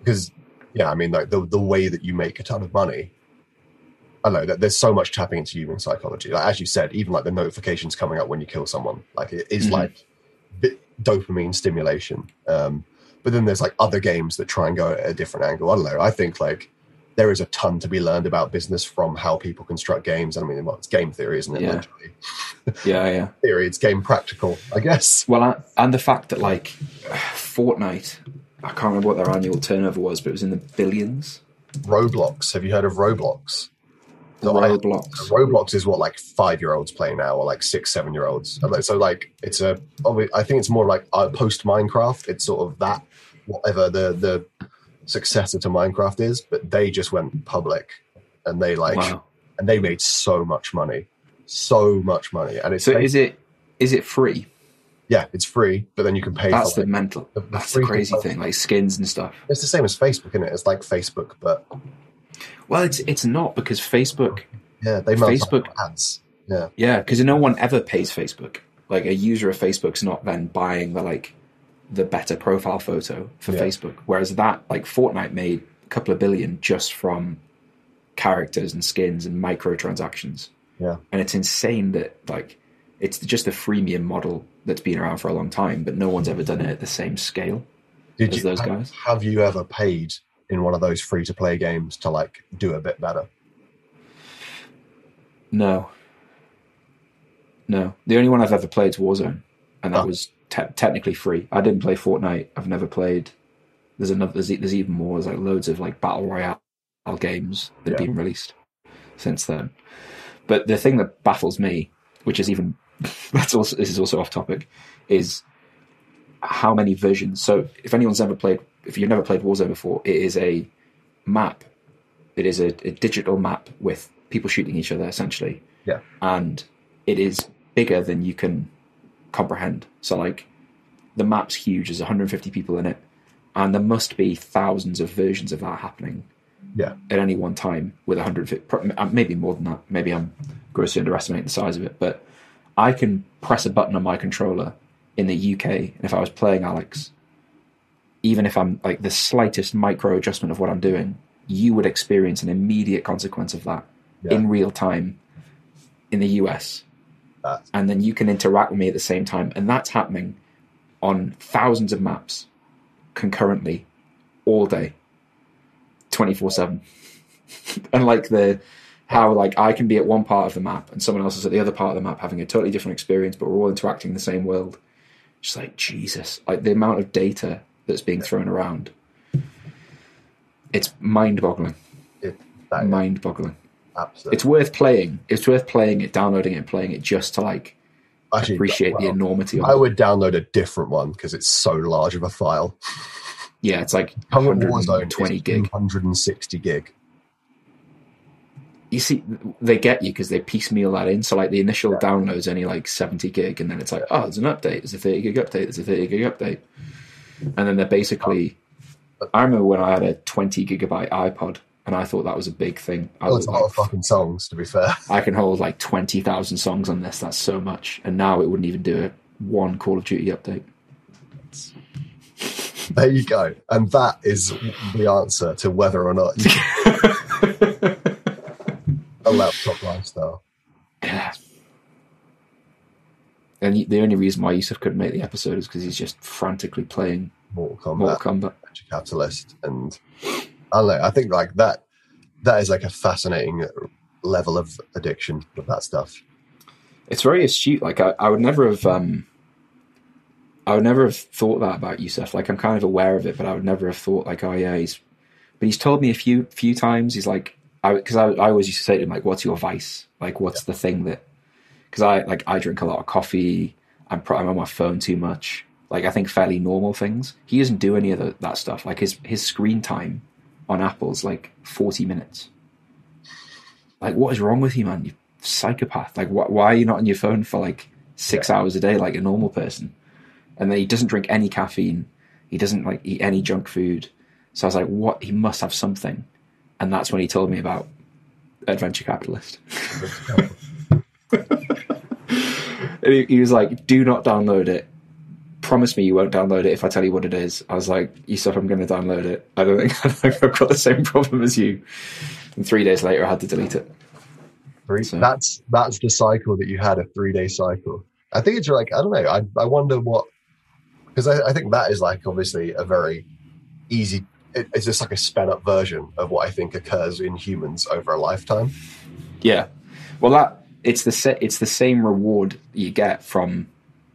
because yeah, I mean like the the way that you make a ton of money. I know that there's so much tapping into human psychology. Like, as you said, even like the notifications coming up when you kill someone, like it is mm-hmm. like bit dopamine stimulation. Um, but then there's like other games that try and go at a different angle. I don't know. I think like there is a ton to be learned about business from how people construct games. I mean, well, it's game theory, isn't it? Yeah, yeah. yeah. Theory. It's game practical, I guess. Well, I, and the fact that like Fortnite, I can't remember what their annual turnover was, but it was in the billions. Roblox. Have you heard of Roblox? So Roblox. I, Roblox is what like five-year-olds play now, or like six, seven-year-olds. So like it's a, I think it's more like uh, post Minecraft. It's sort of that, whatever the the successor to Minecraft is. But they just went public, and they like, wow. and they made so much money, so much money. And it's so is it is it free? Yeah, it's free, but then you can pay. That's for That's the like, mental. The, the that's the crazy stuff. Thing, like skins and stuff. It's the same as Facebook, isn't it? It's like Facebook, but. Well, it's it's not because Facebook. Yeah, they Facebook ads. Yeah, yeah, because no one ever pays Facebook. Like a user of Facebook's not then buying the like the better profile photo for yeah. Facebook. Whereas that like Fortnite made a couple of billion just from characters and skins and microtransactions. Yeah, and it's insane that like it's just the freemium model that's been around for a long time, but no one's ever done it at the same scale Did as you, those guys. Have you ever paid? In one of those free-to-play games to, like, do a bit better? No. No. The only one I've ever played is Warzone, and that oh. was te- technically free. I didn't play Fortnite. I've never played There's another. There's, there's even more. There's like loads of like battle royale games that have yeah. been released since then. But the thing that baffles me, which is even that's also this is also off topic, is how many versions. So if anyone's ever played, if you've never played Warzone before, it is a map. It is a, a digital map with people shooting each other essentially. Yeah. And it is bigger than you can comprehend. So like the map's huge. There's one hundred fifty people in it. And there must be thousands of versions of that happening yeah. at any one time with one hundred fifty, maybe more than that. Maybe I'm grossly underestimating the size of it, but I can press a button on my controller in the U K. And if I was playing Alex, even if I'm like the slightest micro adjustment of what I'm doing, you would experience an immediate consequence of that yeah. in real time in the U S. That's... And then you can interact with me at the same time. And that's happening on thousands of maps concurrently all day, twenty-four seven. And like the how like I can be at one part of the map and someone else is at the other part of the map having a totally different experience, but we're all interacting in the same world. Just like Jesus, like the amount of data that's being thrown around, it's mind-boggling. It, mind-boggling. Absolutely. It's worth playing. It's worth playing it, downloading it, and playing it just to like Actually, appreciate well, the enormity of I it. I would download a different one because it's so large of a file. Yeah, it's like one hundred twenty gig. one hundred sixty gig. You see, they get you because they piecemeal that in. So like the initial yeah. download's only like seventy gig, and then it's like, oh, there's an update. There's a thirty gig update. There's a thirty gig update. And then they're basically... I remember when I had a twenty gigabyte iPod, and I thought that was a big thing. I well, it's a lot like, of fucking songs, to be fair. I can hold like twenty thousand songs on this. That's so much. And now it wouldn't even do a one Call of Duty update. There you go. And that is the answer to whether or not you a laptop lifestyle. Yeah. And the only reason why Yusuf couldn't make the episode is because he's just frantically playing Mortal Kombat, Mortal Kombat. Adventure Capitalist, and I don't know. I think like that—that that is like a fascinating level of addiction with that stuff. It's very astute. Like I, I would never have, um, I would never have thought that about Yusuf. Like I'm kind of aware of it, but I would never have thought like, oh yeah, he's. But he's told me a few few times. He's like, I because I, I always used to say to him like, what's your vice? Like what's yeah. the thing that? Because I like I drink a lot of coffee. I'm pro- I'm on my phone too much. Like, I think fairly normal things. He doesn't do any of the, that stuff. Like, his, his screen time on Apple's, like, forty minutes. Like, what is wrong with you, man? You psychopath. Like, wh- why are you not on your phone for, like, six yeah. hours a day like a normal person? And then he doesn't drink any caffeine. He doesn't, like, eat any junk food. So I was like, what? He must have something. And that's when he told me about Adventure Capitalist. And he, he was like, do not download it. Promise me you won't download it if I tell you what it is. I was like, Yusuf, I'm going to download it. I don't think, I don't think I've got the same problem as you. And three days later, I had to delete it. Three, so. That's that's the cycle that you had, a three-day cycle. I think it's like, I don't know, I, I wonder what... Because I, I think that is like obviously a very easy... It, it's just like a sped-up version of what I think occurs in humans over a lifetime. Yeah. Well, that it's the sa- it's the same reward you get from...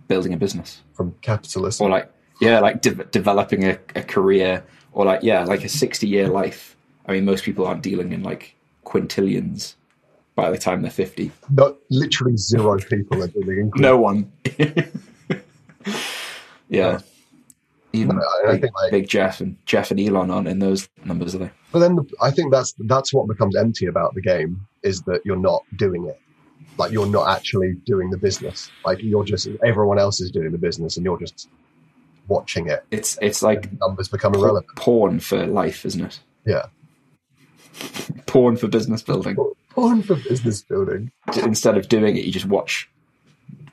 building a business, from capitalism, or like yeah like de- developing a, a career, or like yeah like a sixty year life. I mean, most people aren't dealing in like quintillions by the time they're fifty. Not literally zero people are dealing in no one. yeah even no, I big, think like, big Jeff and Jeff and Elon aren't in those numbers, are they? But then the, I think that's that's what becomes empty about the game, is that you're not doing it. Like, you're not actually doing the business. Like, you're just, everyone else is doing the business and you're just watching it. It's it's like numbers become por- irrelevant. Porn for life, isn't it? Yeah. Porn for business building. Porn for business building. Instead of doing it, you just watch.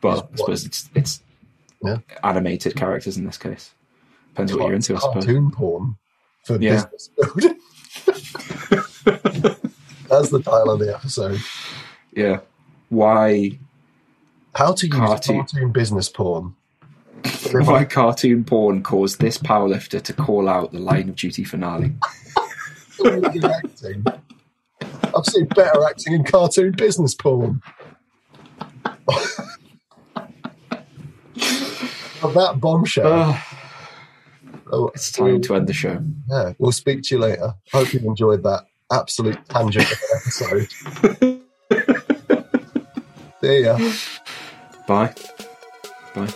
Well, just watch. I suppose it's it's yeah. animated characters in this case. Depends it's what like you're into, I suppose. Cartoon porn for yeah. business building. That's the title of the episode. Yeah. Why? How to use cartoon, cartoon business porn? Why cartoon porn caused this powerlifter to call out the Line of Duty finale? Acting. I've seen better acting in cartoon business porn. Of that bombshell. Uh, Oh, it's time to end the show. Yeah, we'll speak to you later. Hope you enjoyed that absolute tangent of episode. See ya. Bye. Bye.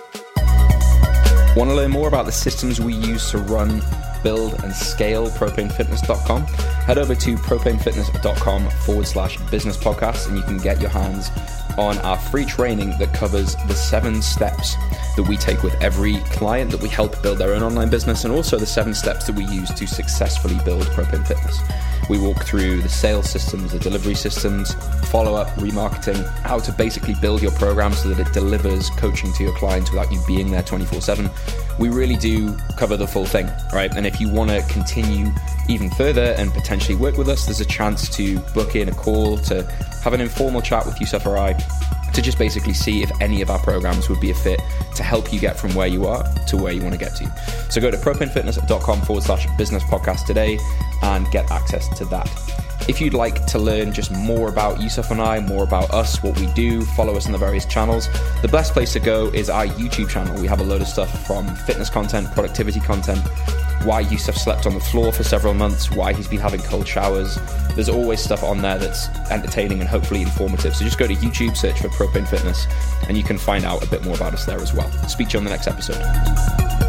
Want to learn more about the systems we use to run, build and scale propane fitness dot com? Head over to propanefitness.com forward slash business podcast and you can get your hands on our free training that covers the seven steps that we take with every client that we help build their own online business, and also the seven steps that we use to successfully build Propane Fitness. We walk through the sales systems, the delivery systems, follow-up, remarketing, how to basically build your program so that it delivers coaching to your clients without you being there twenty-four seven. We really do cover the full thing, right? And if you want to continue even further and potentially work with us, there's a chance to book in a call, to have an informal chat with Yusuf or I, to just basically see if any of our programs would be a fit to help you get from where you are to where you want to get to. So go to propanefitness.com forward slash business podcast today and get access to that. If you'd like to learn just more about Yusuf and I, more about us, what we do, follow us on the various channels. The best place to go is our YouTube channel. We have a load of stuff from fitness content, productivity content, why Yusuf slept on the floor for several months, why he's been having cold showers. There's always stuff on there that's entertaining and hopefully informative. So just go to YouTube, search for Propane Fitness, and you can find out a bit more about us there as well. Speak to you on the next episode.